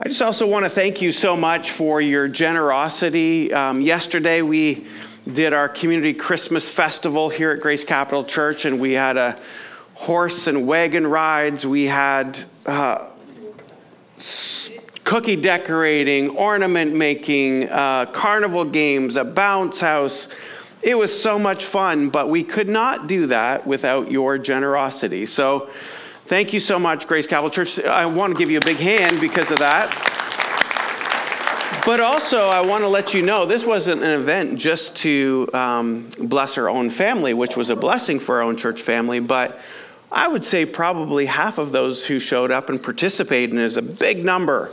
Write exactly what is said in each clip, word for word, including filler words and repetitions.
I just also want to thank you so much for your generosity. Um, yesterday, we did our community Christmas festival here at Grace Capital Church, and we had a horse and wagon rides. We had uh, cookie decorating, ornament making, uh, carnival games, a bounce house. It was so much fun, but we could not do that without your generosity. So thank you so much, Grace Capital Church. I want to give you a big hand because of that. But also, I want to let you know, this wasn't an event just to um, bless our own family, which was a blessing for our own church family. But I would say probably half of those who showed up and participated, and it's a big number,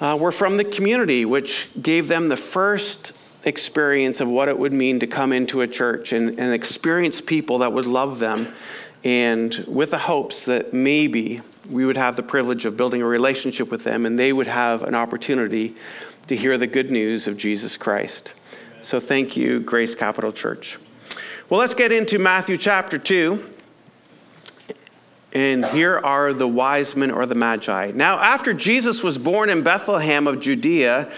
uh, were from the community, which gave them the first experience of what it would mean to come into a church and, and experience people that would love them. And with the hopes that maybe we would have the privilege of building a relationship with them and they would have an opportunity to hear the good news of Jesus Christ. Amen. So thank you, Grace Capital Church. Well, let's get into Matthew chapter two. And here are the wise men or the Magi. Now, after Jesus was born in Bethlehem of Judea,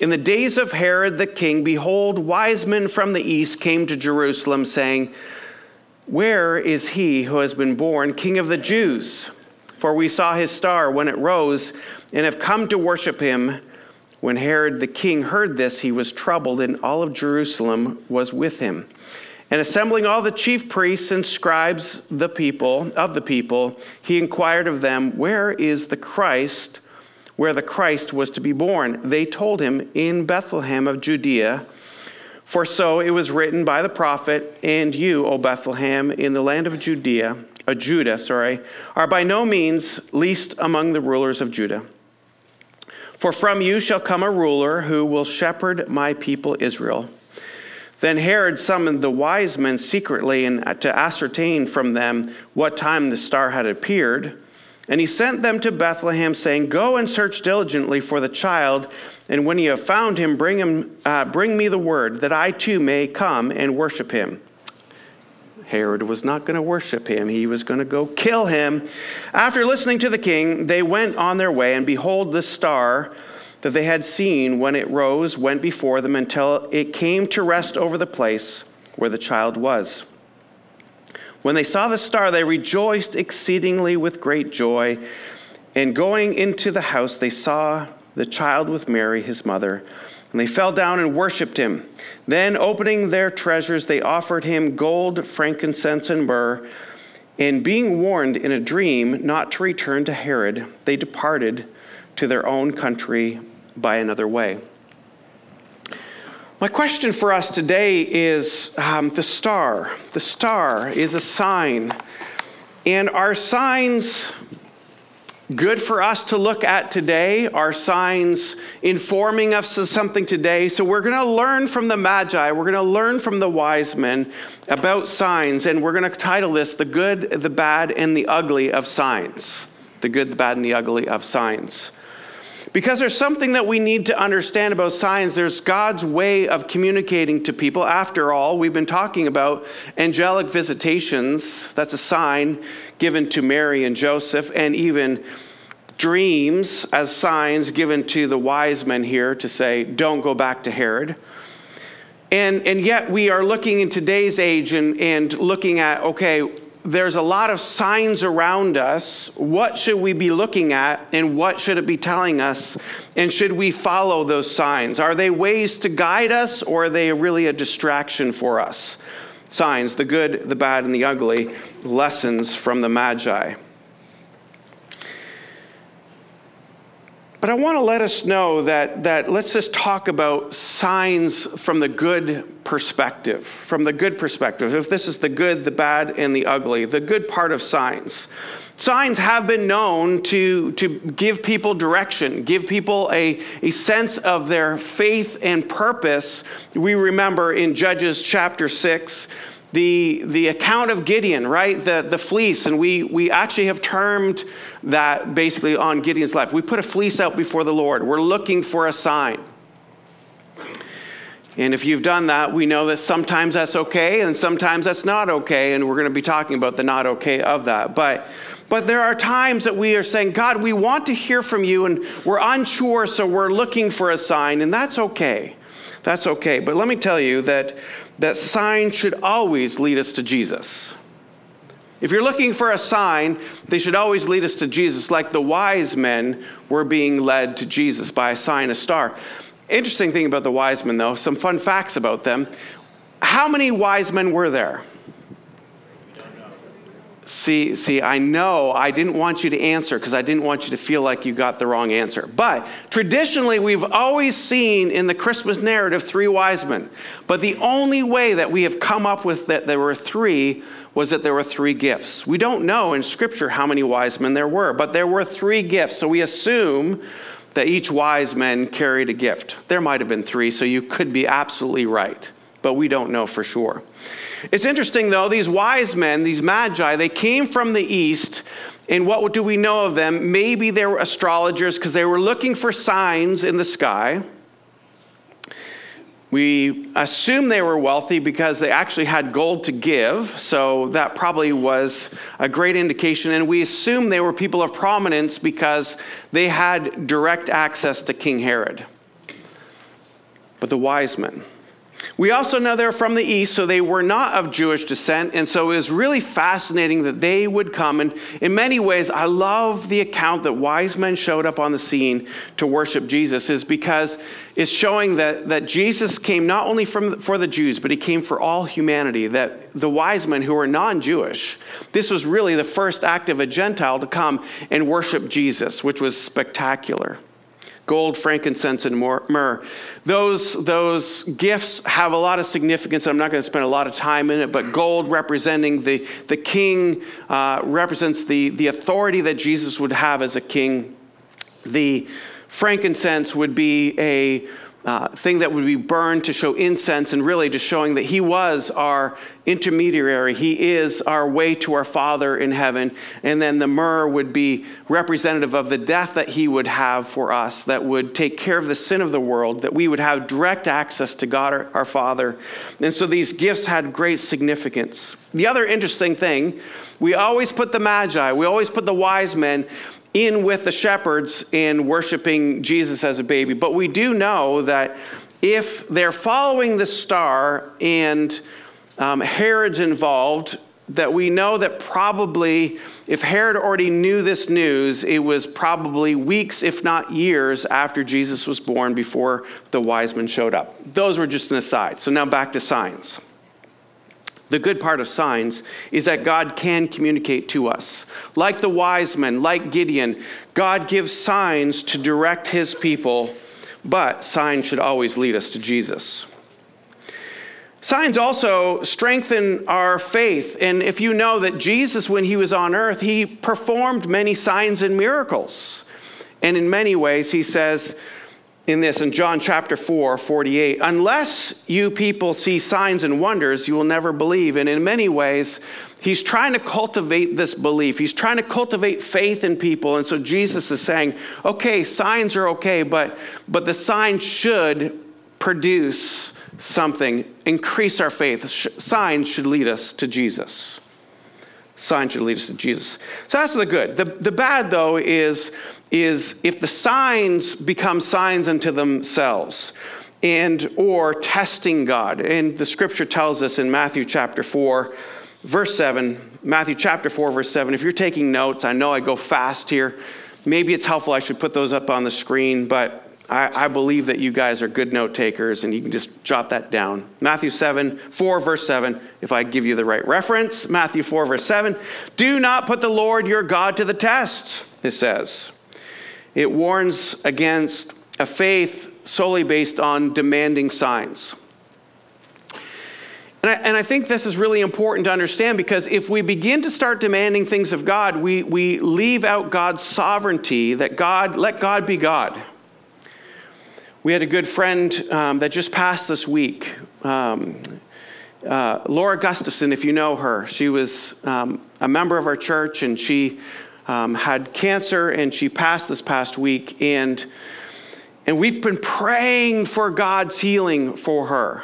in the days of Herod the king, behold, wise men from the east came to Jerusalem saying, "Where is he who has been born King of the Jews? For we saw his star when it rose and have come to worship him." When Herod the king heard this, he was troubled, and all of Jerusalem was with him. And assembling all the chief priests and scribes the people of the people, he inquired of them, "Where is the Christ, where the Christ was to be born?" They told him, "In Bethlehem of Judea. For so it was written by the prophet, and you, O Bethlehem, in the land of Judea, uh, Judah, sorry, are by no means least among the rulers of Judah. For from you shall come a ruler who will shepherd my people Israel." Then Herod summoned the wise men secretly and to ascertain from them what time the star had appeared. And he sent them to Bethlehem, saying, "Go and search diligently for the child, and when you have found him, bring him, uh, bring me the word, that I too may come and worship him." Herod was not going to worship him. He was going to go kill him. After listening to the king, they went on their way, and behold, the star that they had seen when it rose went before them until it came to rest over the place where the child was. When they saw the star, they rejoiced exceedingly with great joy. And going into the house, they saw the child with Mary, his mother, and they fell down and worshipped him. Then, opening their treasures, they offered him gold, frankincense, and myrrh. And being warned in a dream not to return to Herod, they departed to their own country by another way. My question for us today is um, the star. The star is a sign. And are signs good for us to look at today? Are signs informing us of something today? So we're going to learn from the Magi. We're going to learn from the wise men about signs. And we're going to title this, The Good, the Bad, and the Ugly of Signs. The Good, the Bad, and the Ugly of Signs. Because there's something that we need to understand about signs. There's God's way of communicating to people. After all, we've been talking about angelic visitations. That's a sign given to Mary and Joseph, and even dreams as signs given to the wise men here to say, don't go back to Herod. And, and yet we are looking in today's age and, and looking at, okay, there's a lot of signs around us. What should we be looking at, and what should it be telling us? And should we follow those signs? Are they ways to guide us, or are they really a distraction for us? Signs, the good, the bad, and the ugly, lessons from the Magi. But I want to let us know that, that let's just talk about signs from the good perspective. From the good perspective. If this is the good, the bad, and the ugly, the good part of signs. Signs have been known to, to give people direction, give people a, a sense of their faith and purpose. We remember in Judges chapter six, The, the account of Gideon, right? The, the fleece. And we, we actually have termed that basically on Gideon's life. We put a fleece out before the Lord. We're looking for a sign. And if you've done that, we know that sometimes that's okay and sometimes that's not okay. And we're going to be talking about the not okay of that. But But there are times that we are saying, God, we want to hear from you, and we're unsure, so we're looking for a sign, and that's okay. That's okay. But let me tell you that that sign should always lead us to Jesus. If you're looking for a sign, they should always lead us to Jesus, like the wise men were being led to Jesus by a sign, a star. Interesting thing about the wise men, though, some fun facts about them. How many wise men were there? See, see, I know I didn't want you to answer because I didn't want you to feel like you got the wrong answer. But traditionally, we've always seen in the Christmas narrative three wise men. But the only way that we have come up with that there were three was that there were three gifts. We don't know in Scripture how many wise men there were, but there were three gifts. So we assume that each wise man carried a gift. There might have been three, so you could be absolutely right. But we don't know for sure. It's interesting, though, these wise men, these magi, they came from the east, and what do we know of them? Maybe they were astrologers because they were looking for signs in the sky. We assume they were wealthy because they actually had gold to give, so that probably was a great indication, and we assume they were people of prominence because they had direct access to King Herod. But the wise men... We also know they're from the east, so they were not of Jewish descent, and so it was really fascinating that they would come. And in many ways, I love the account that wise men showed up on the scene to worship Jesus, is because it's showing that, that Jesus came not only from, for the Jews, but he came for all humanity, that the wise men who were non-Jewish, this was really the first act of a Gentile to come and worship Jesus, which was spectacular. Gold, frankincense, and myrrh. Those, those gifts have a lot of significance. I'm not going to spend a lot of time in it, but gold representing the, the king uh, represents the, the authority that Jesus would have as a king. The frankincense would be a uh, thing that would be burned to show incense and really just showing that he was our intermediary. He is our way to our Father in heaven. And then the myrrh would be representative of the death that he would have for us, that would take care of the sin of the world, that we would have direct access to God, our, our Father. And so these gifts had great significance. The other interesting thing, we always put the Magi, we always put the wise men in with the shepherds in worshiping Jesus as a baby. But we do know that if they're following the star and Um, Herod's involved, that we know that probably if Herod already knew this news, it was probably weeks, if not years, after Jesus was born before the wise men showed up. Those were just an aside. So now back to signs. The good part of signs is that God can communicate to us. Like the wise men, like Gideon, God gives signs to direct his people, but signs should always lead us to Jesus. Signs also strengthen our faith. And if you know that Jesus, when he was on earth, he performed many signs and miracles. And in many ways, he says in this, in John chapter four, forty-eight, unless you people see signs and wonders, you will never believe. And in many ways, he's trying to cultivate this belief. He's trying to cultivate faith in people. And so Jesus is saying, okay, signs are okay, but, but the sign should produce something, increase our faith. Signs should lead us to Jesus. Signs should lead us to Jesus. So that's the good. The, the bad, though, is, is if the signs become signs unto themselves and or testing God. And the Scripture tells us in Matthew chapter four, verse seven, Matthew chapter four, verse seven, if you're taking notes, I know I go fast here. Maybe it's helpful I should put those up on the screen, but I, I believe that you guys are good note takers, and you can just jot that down. Matthew seven, four, verse seven, if I give you the right reference. Matthew four, verse seven, do not put the Lord your God to the test, it says. It warns against a faith solely based on demanding signs. And I, and I think this is really important to understand, because if we begin to start demanding things of God, we, we leave out God's sovereignty, that God, let God be God. We had a good friend um, that just passed this week, um, uh, Laura Gustafson, if you know her. She was um, a member of our church, and she um, had cancer, and she passed this past week. And, and we've been praying for God's healing for her.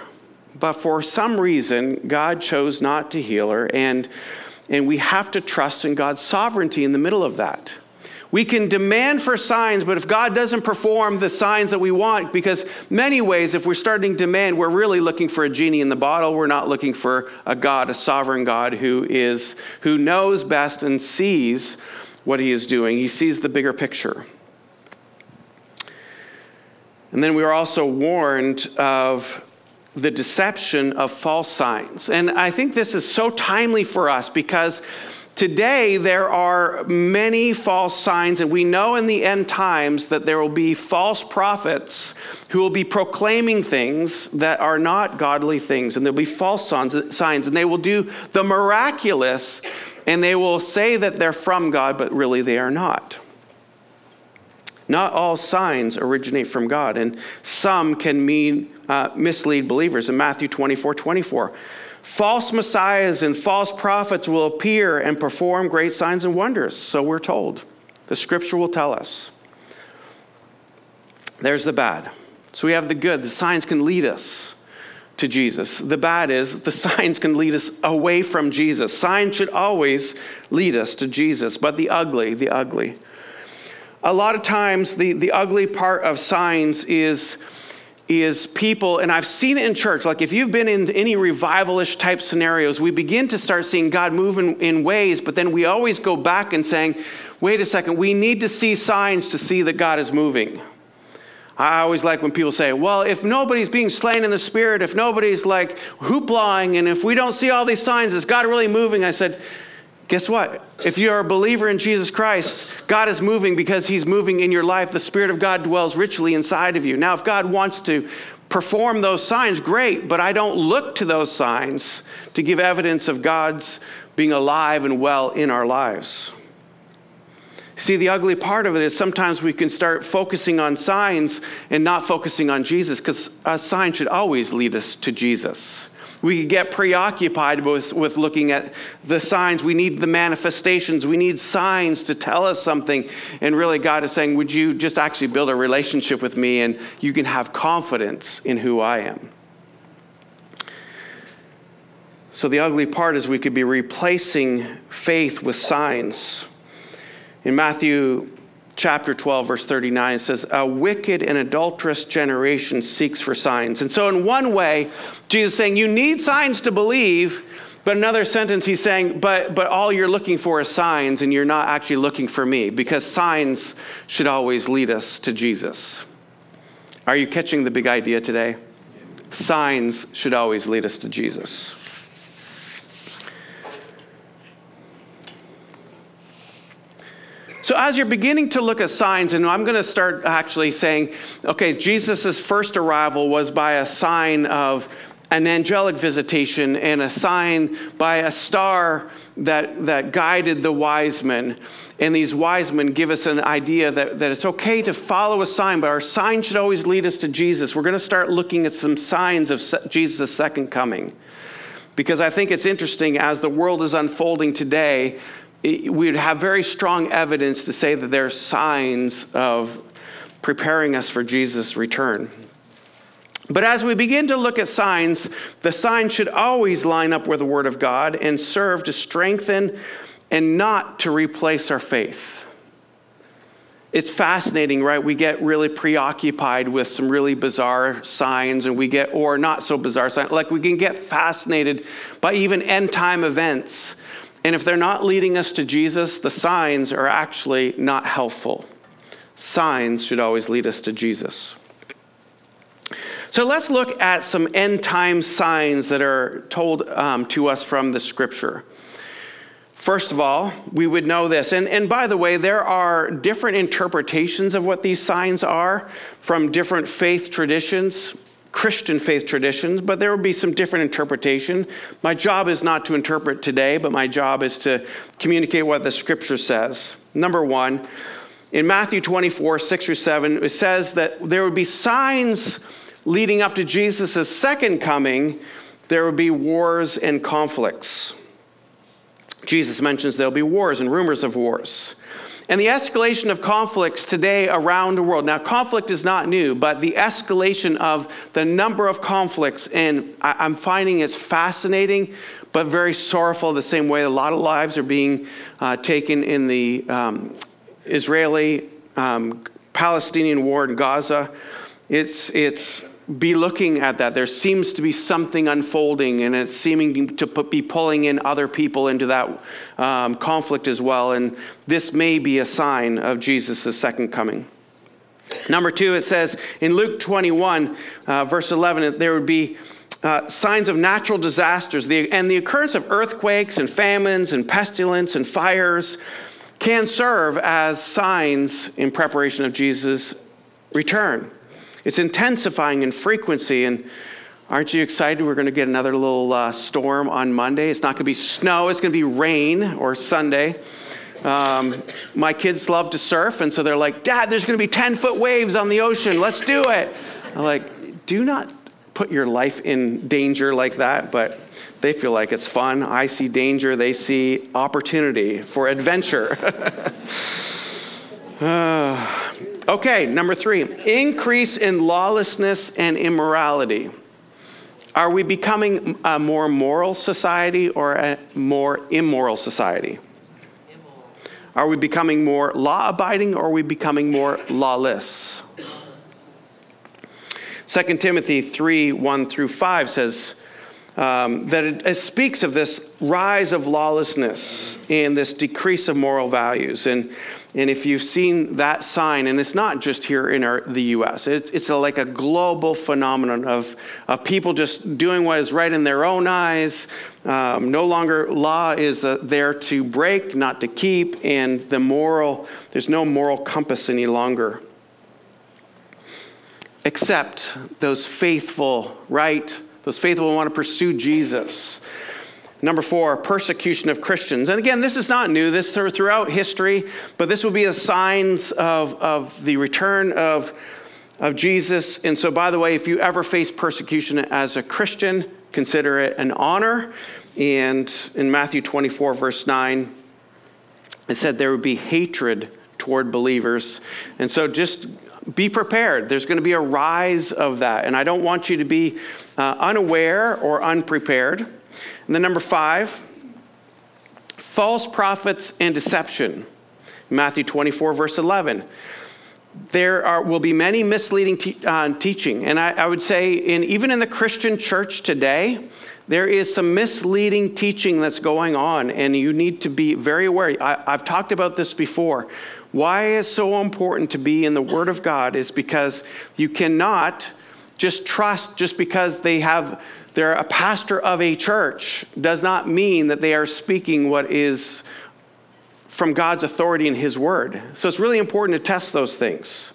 But for some reason, God chose not to heal her. And And we have to trust in God's sovereignty in the middle of that. We can demand for signs, but if God doesn't perform the signs that we want, because many ways, if we're starting to demand, we're really looking for a genie in the bottle. We're not looking for a God, a sovereign God who is, who knows best and sees what he is doing. He sees the bigger picture. And then we are also warned of the deception of false signs. And I think this is so timely for us because today there are many false signs, and we know in the end times that there will be false prophets who will be proclaiming things that are not godly things, and there'll be false signs, and they will do the miraculous, and they will say that they're from God, but really they are not. Not all signs originate from God, and some can mean uh, mislead believers. In Matthew twenty-four twenty-four, false messiahs and false prophets will appear and perform great signs and wonders. So we're told. The scripture will tell us. There's the bad. So we have the good. The signs can lead us to Jesus. The bad is the signs can lead us away from Jesus. Signs should always lead us to Jesus. But the ugly, the ugly. A lot of times the, the ugly part of signs is, is people, and I've seen it in church, like if you've been in any revivalish type scenarios, we begin to start seeing God move in, in ways, but then we always go back and saying, wait a second, we need to see signs to see that God is moving. I always like when people say, well, if nobody's being slain in the spirit, if nobody's like hoopla-ing, and if we don't see all these signs, is God really moving? I said, guess what? If you're a believer in Jesus Christ, God is moving because he's moving in your life. The Spirit of God dwells richly inside of you. Now, if God wants to perform those signs, great, but I don't look to those signs to give evidence of God's being alive and well in our lives. See, the ugly part of it is sometimes we can start focusing on signs and not focusing on Jesus, because a sign should always lead us to Jesus. We could get preoccupied with, with looking at the signs. We need the manifestations. We need signs to tell us something. And really God is saying, would you just actually build a relationship with me and you can have confidence in who I am? So the ugly part is we could be replacing faith with signs. In Matthew chapter twelve, verse thirty-nine, it says, a wicked and adulterous generation seeks for signs. And so in one way, Jesus is saying, you need signs to believe, but another sentence he's saying, but, but all you're looking for is signs, and you're not actually looking for me, because signs should always lead us to Jesus. Are you catching the big idea today? Signs should always lead us to Jesus. So as you're beginning to look at signs, and I'm going to start actually saying, okay, Jesus' first arrival was by a sign of an angelic visitation and a sign by a star that, that guided the wise men. And these wise men give us an idea that, that it's okay to follow a sign, but our sign should always lead us to Jesus. We're going to start looking at some signs of Jesus' second coming, because I think it's interesting as the world is unfolding today, we'd have very strong evidence to say that there are signs of preparing us for Jesus' return. But as we begin to look at signs, the signs should always line up with the Word of God and serve to strengthen and not to replace our faith. It's fascinating, right? We get really preoccupied with some really bizarre signs, and we get, or not so bizarre signs, like we can get fascinated by even end time events. And if they're not leading us to Jesus, the signs are actually not helpful. Signs should always lead us to Jesus. So let's look at some end time signs that are told um, to us from the scripture. First of all, we would know this. And, and by the way, there are different interpretations of what these signs are from different faith traditions. Christian faith traditions, but there will be some different interpretation. My job is not to interpret today, but my job is to communicate what the scripture says. Number one, in Matthew twenty-four, six through seven, it says that there would be signs leading up to Jesus' second coming. There would be wars and conflicts. Jesus mentions there'll be wars and rumors of wars. And the escalation of conflicts today around the world. Now, conflict is not new, but the escalation of the number of conflicts, and I'm finding it's fascinating, but very sorrowful, the same way a lot of lives are being uh, taken in the um, Israeli um, Palestinian war in Gaza. It's it's be looking at that. There seems to be something unfolding, and it's seeming to put, be pulling in other people into that um, conflict as well. And this may be a sign of Jesus' second coming. Number two, it says in Luke twenty-one, uh, verse eleven, there would be uh, signs of natural disasters, the, and the occurrence of earthquakes and famines and pestilence and fires can serve as signs in preparation of Jesus' return. It's intensifying in frequency, and aren't you excited? We're going to get another little uh, storm on Monday. It's not going to be snow. It's going to be rain or Sunday. Um, my kids love to surf, and so they're like, "Dad, there's going to be ten-foot waves on the ocean. Let's do it." I'm like, do not put your life in danger like that, but they feel like it's fun. I see danger. They see opportunity for adventure. uh, Okay, number three, increase in lawlessness and immorality. Are we becoming a more moral society or a more immoral society? Immoral. Are we becoming more law-abiding, or are we becoming more lawless? Second Timothy three, one through five says um, that it, it speaks of this rise of lawlessness and this decrease of moral values. And And if you've seen that sign, and it's not just here in our, the U S, it's, it's a, like a global phenomenon of, of people just doing what is right in their own eyes. Um, no longer law is uh, there to break, not to keep, and the moral, there's no moral compass any longer. Except those faithful, right? Those faithful who want to pursue Jesus. Number four, persecution of Christians. And again, this is not new. This is throughout history, but this will be the signs of, of the return of, of Jesus. And so, by the way, if you ever face persecution as a Christian, consider it an honor. And in Matthew twenty-four, verse nine, it said there would be hatred toward believers. And so just be prepared. There's going to be a rise of that. And I don't want you to be uh, unaware or unprepared. And then number five, false prophets and deception. Matthew twenty-four, verse eleven. There are will be many misleading te- uh, teaching. And I, I would say in even in the Christian church today, there is some misleading teaching that's going on, and you need to be very aware. I, I've talked about this before. Why it's so important to be in the Word of God is because you cannot just trust just because they have... They're a pastor of a church does not mean that they are speaking what is from God's authority in his word. So it's really important to test those things.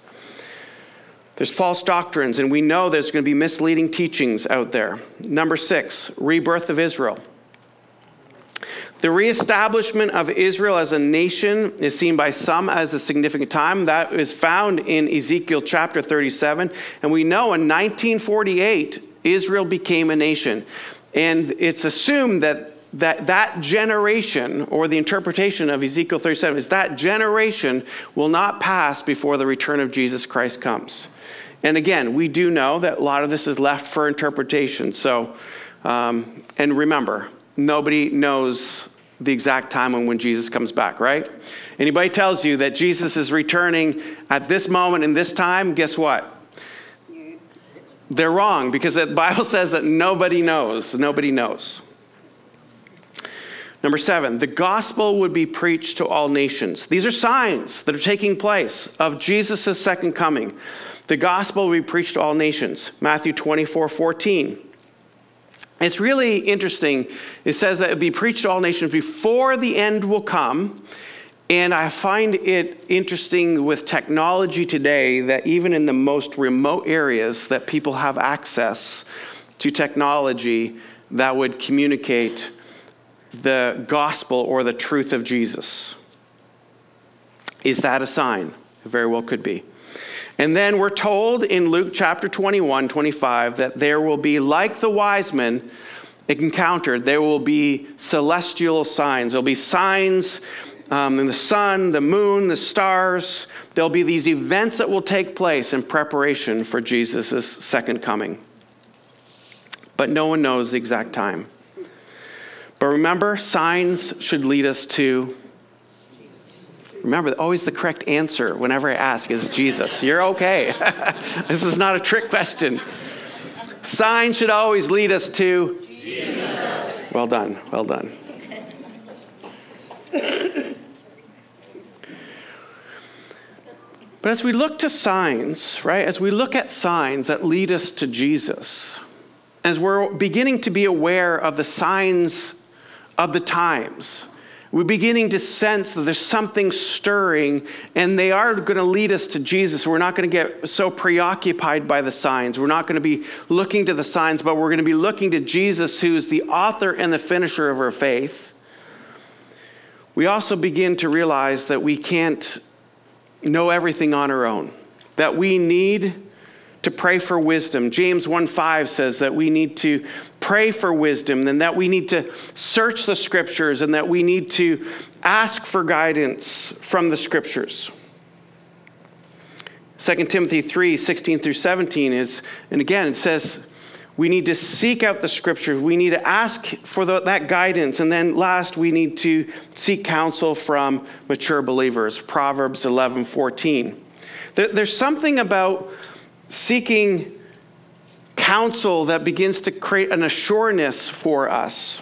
There's false doctrines, and we know there's going to be misleading teachings out there. Number six, rebirth of Israel. The reestablishment of Israel as a nation is seen by some as a significant time. That is found in Ezekiel chapter thirty-seven. And we know in nineteen forty-eight, Israel became a nation. And it's assumed that, that that generation, or the interpretation of Ezekiel thirty-seven, is that generation will not pass before the return of Jesus Christ comes. And again, we do know that a lot of this is left for interpretation. So, um, and remember, nobody knows the exact time when, when Jesus comes back, right? Anybody tells you that Jesus is returning at this moment in this time, guess what? They're wrong, because the Bible says that nobody knows. Nobody knows. Number seven, the gospel would be preached to all nations. These are signs that are taking place of Jesus' second coming. The gospel will be preached to all nations. Matthew twenty-four, fourteen. It's really interesting. It says that it will be preached to all nations before the end will come. And I find it interesting with technology today that even in the most remote areas that people have access to technology that would communicate the gospel or the truth of Jesus. Is that a sign? It very well could be. And then we're told in Luke chapter twenty-one, twenty-five that there will be, like the wise men encountered, there will be celestial signs. There'll be signs Um, and the sun, the moon, the stars. There'll be these events that will take place in preparation for Jesus' second coming. But no one knows the exact time. But remember, signs should lead us to Jesus. Remember, always the correct answer whenever I ask is Jesus. You're okay. This is not a trick question. Signs should always lead us to Jesus. Well done. Well done. But as we look to signs, right, as we look at signs that lead us to Jesus, as we're beginning to be aware of the signs of the times, we're beginning to sense that there's something stirring, and they are going to lead us to Jesus. We're not going to get so preoccupied by the signs. We're not going to be looking to the signs, but we're going to be looking to Jesus, who is the author and the finisher of our faith. We also begin to realize that we can't know everything on our own, that we need to pray for wisdom. James one five says that we need to pray for wisdom, and that we need to search the scriptures, and that we need to ask for guidance from the scriptures. Second Timothy three sixteen through seventeen is, and again, it says we need to seek out the scriptures. We need to ask for the, that guidance. And then last, we need to seek counsel from mature believers. Proverbs eleven fourteen. There, there's something about seeking counsel that begins to create an assuredness for us.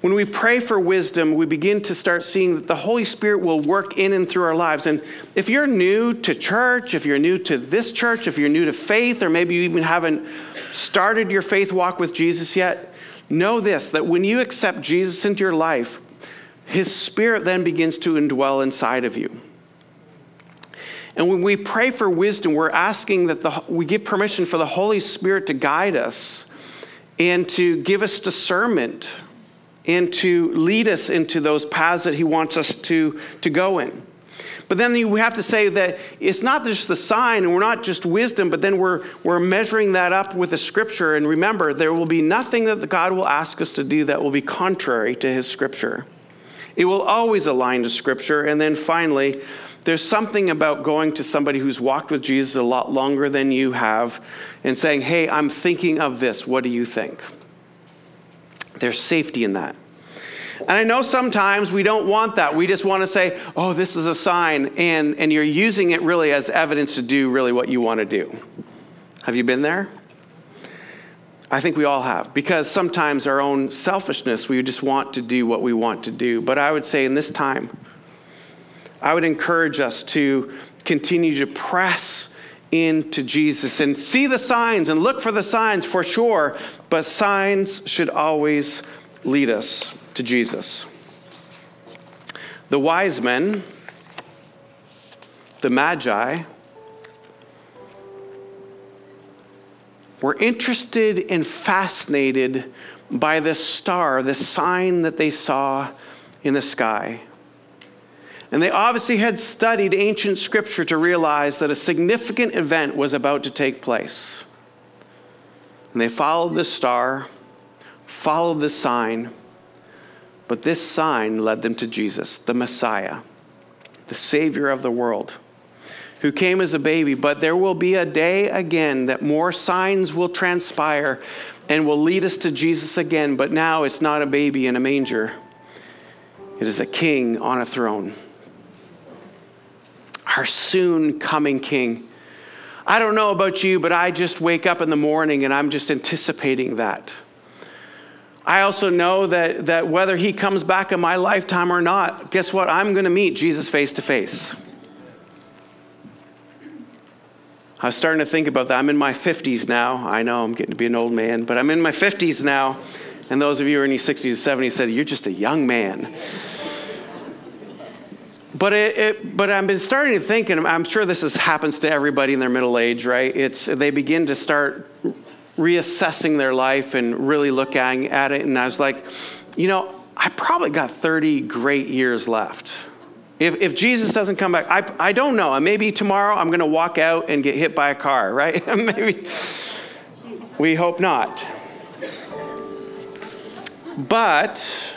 When we pray for wisdom, we begin to start seeing that the Holy Spirit will work in and through our lives. And if you're new to church, if you're new to this church, if you're new to faith, or maybe you even haven't started your faith walk with Jesus yet, know this, that when you accept Jesus into your life, his Spirit then begins to indwell inside of you. And when we pray for wisdom, we're asking that the, we give permission for the Holy Spirit to guide us and to give us discernment, and to lead us into those paths that he wants us to, to go in. But then we have to say that it's not just the sign, and we're not just wisdom, but then we're we're measuring that up with the scripture. And remember, there will be nothing that God will ask us to do that will be contrary to his scripture. It will always align to scripture. And then finally, there's something about going to somebody who's walked with Jesus a lot longer than you have and saying, hey, I'm thinking of this. What do you think? There's safety in that. And I know sometimes we don't want that. We just want to say, oh, this is a sign. And, and you're using it really as evidence to do really what you want to do. Have you been there? I think we all have. Because sometimes our own selfishness, we just want to do what we want to do. But I would say in this time, I would encourage us to continue to press into Jesus and see the signs and look for the signs for sure, but signs should always lead us to Jesus. The wise men, the Magi, were interested and fascinated by this star, this sign that they saw in the sky. And they obviously had studied ancient scripture to realize that a significant event was about to take place. And they followed the star, followed the sign, but this sign led them to Jesus, the Messiah, the Savior of the world, who came as a baby. But there will be a day again that more signs will transpire and will lead us to Jesus again. But now it's not a baby in a manger. It is a king on a throne. Our soon coming king. I don't know about you, but I just wake up in the morning and I'm just anticipating that. I also know that, that whether he comes back in my lifetime or not, guess what? I'm going to meet Jesus face to face. I was starting to think about that. I'm in my fifties now. I know I'm getting to be an old man, but I'm in my fifties now. And those of you who are in your sixties or seventies said, you're just a young man. But it, it, but I've been starting to think, and I'm sure this is, happens to everybody in their middle age, right? It's they begin to start reassessing their life and really looking at it. And I was like, you know, I probably got thirty great years left. If, if Jesus doesn't come back, I, I don't know. Maybe tomorrow I'm going to walk out and get hit by a car, right? Maybe. We hope not. But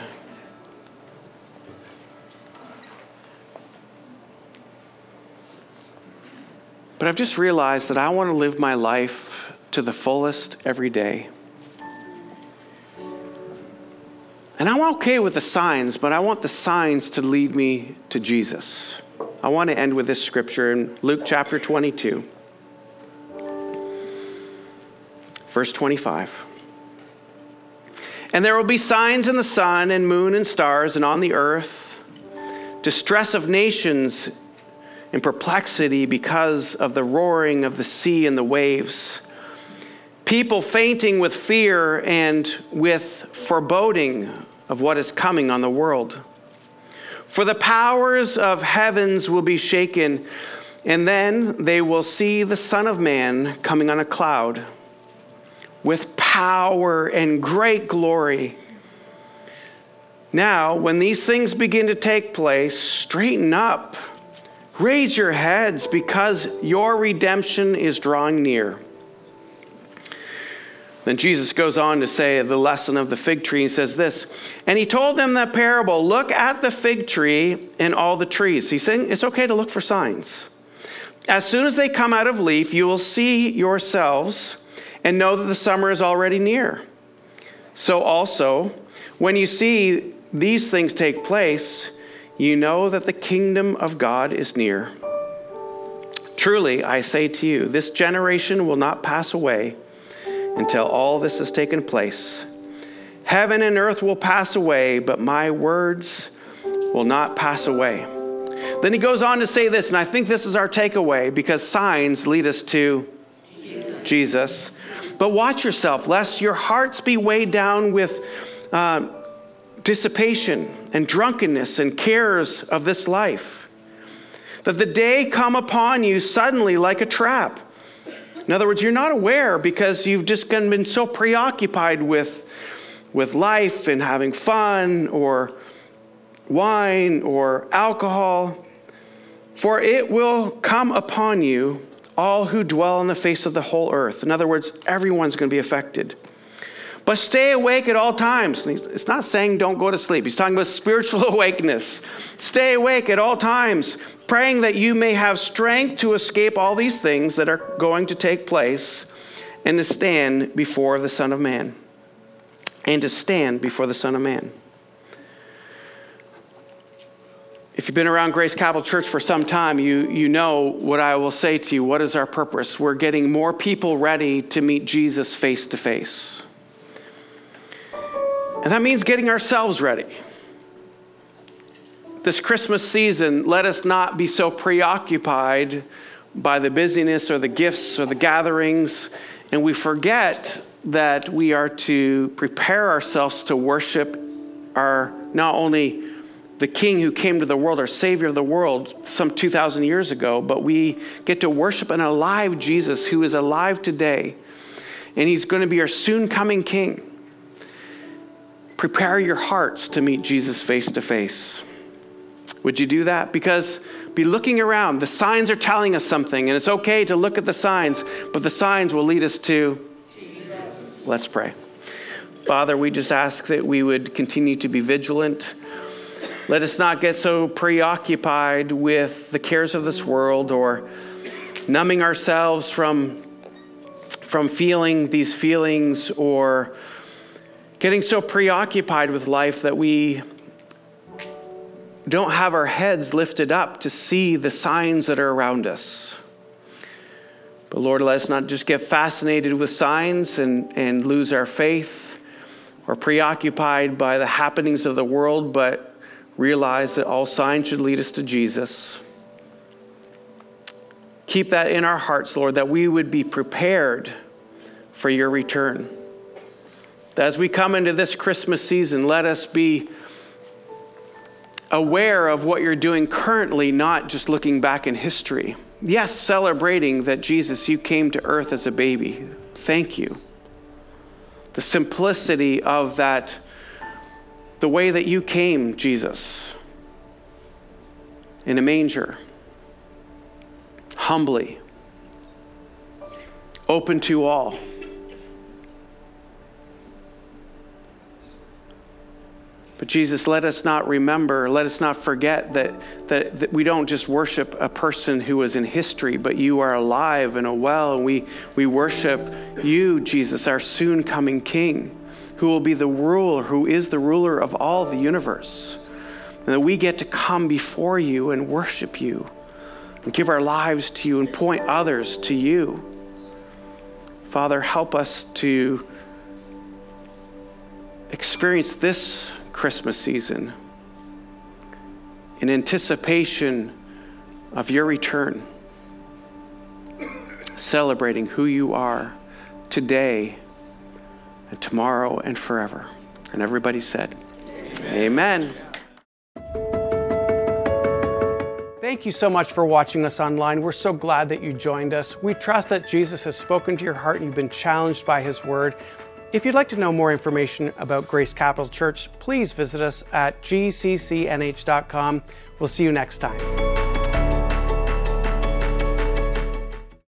But I've just realized that I want to live my life to the fullest every day. And And I'm okay with the signs, but I want the signs to lead me to Jesus. I want to end with this scripture in Luke chapter twenty-two, verse twenty-five. And there will be signs in the sun and moon and stars and on the earth, distress of nations in perplexity because of the roaring of the sea and the waves, people fainting with fear and with foreboding of what is coming on the world. For the powers of heavens will be shaken, and then they will see the Son of Man coming on a cloud with power and great glory. Now, when these things begin to take place, straighten up, raise your heads, because your redemption is drawing near. Then Jesus goes on to say the lesson of the fig tree. He says this, and he told them that parable, look at the fig tree and all the trees. He's saying it's okay to look for signs. As soon as they come out of leaf, you will see yourselves and know that the summer is already near. So also, when you see these things take place, you know that the kingdom of God is near. Truly, I say to you, this generation will not pass away until all this has taken place. Heaven and earth will pass away, but my words will not pass away. Then he goes on to say this, and I think this is our takeaway, because signs lead us to Jesus. Jesus. But watch yourself, lest your hearts be weighed down with uh, dissipation and drunkenness and cares of this life. That the day come upon you suddenly like a trap. In other words, you're not aware because you've just been so preoccupied with with life and having fun or wine or alcohol. For it will come upon you, all who dwell on the face of the whole earth. In other words, everyone's going to be affected. But stay awake at all times. It's not saying don't go to sleep. He's talking about spiritual awakeness. Stay awake at all times, praying that you may have strength to escape all these things that are going to take place and to stand before the Son of Man. And to stand before the Son of Man. If you've been around Grace Capital Church for some time, you, you know what I will say to you. What is our purpose? We're getting more people ready to meet Jesus face to face. And that means getting ourselves ready. This Christmas season, let us not be so preoccupied by the busyness or the gifts or the gatherings, and we forget that we are to prepare ourselves to worship our not only the King who came to the world, our Savior of the world, some two thousand years ago, but we get to worship an alive Jesus who is alive today. And he's going to be our soon coming King. Prepare your hearts to meet Jesus face to face. Would you do that? Because be looking around. The signs are telling us something, and it's okay to look at the signs, but the signs will lead us to Jesus. Let's pray. Father, we just ask that we would continue to be vigilant. Let us not get so preoccupied with the cares of this world or numbing ourselves from, from feeling these feelings or getting so preoccupied with life that we don't have our heads lifted up to see the signs that are around us. But Lord, let us not just get fascinated with signs and, and lose our faith or preoccupied by the happenings of the world, but realize that all signs should lead us to Jesus. Keep that in our hearts, Lord, that we would be prepared for your return. As we come into this Christmas season, let us be aware of what you're doing currently, not just looking back in history. Yes, celebrating that Jesus, you came to earth as a baby. Thank you. The simplicity of that, the way that you came, Jesus, in a manger, humbly, open to all. But Jesus, let us not remember, let us not forget that, that, that we don't just worship a person who is in history, but you are alive and well, and we, we worship you, Jesus, our soon coming King, who will be the ruler, who is the ruler of all the universe, and that we get to come before you and worship you and give our lives to you and point others to you. Father, help us to experience this Christmas season in anticipation of your return, celebrating who you are today and tomorrow and forever. And everybody said, Amen. Amen. Thank you so much for watching us online. We're so glad that you joined us. We trust that Jesus has spoken to your heart and you've been challenged by his word. If you'd like to know more information about Grace Capital Church, please visit us at g c c n h dot com. We'll see you next time.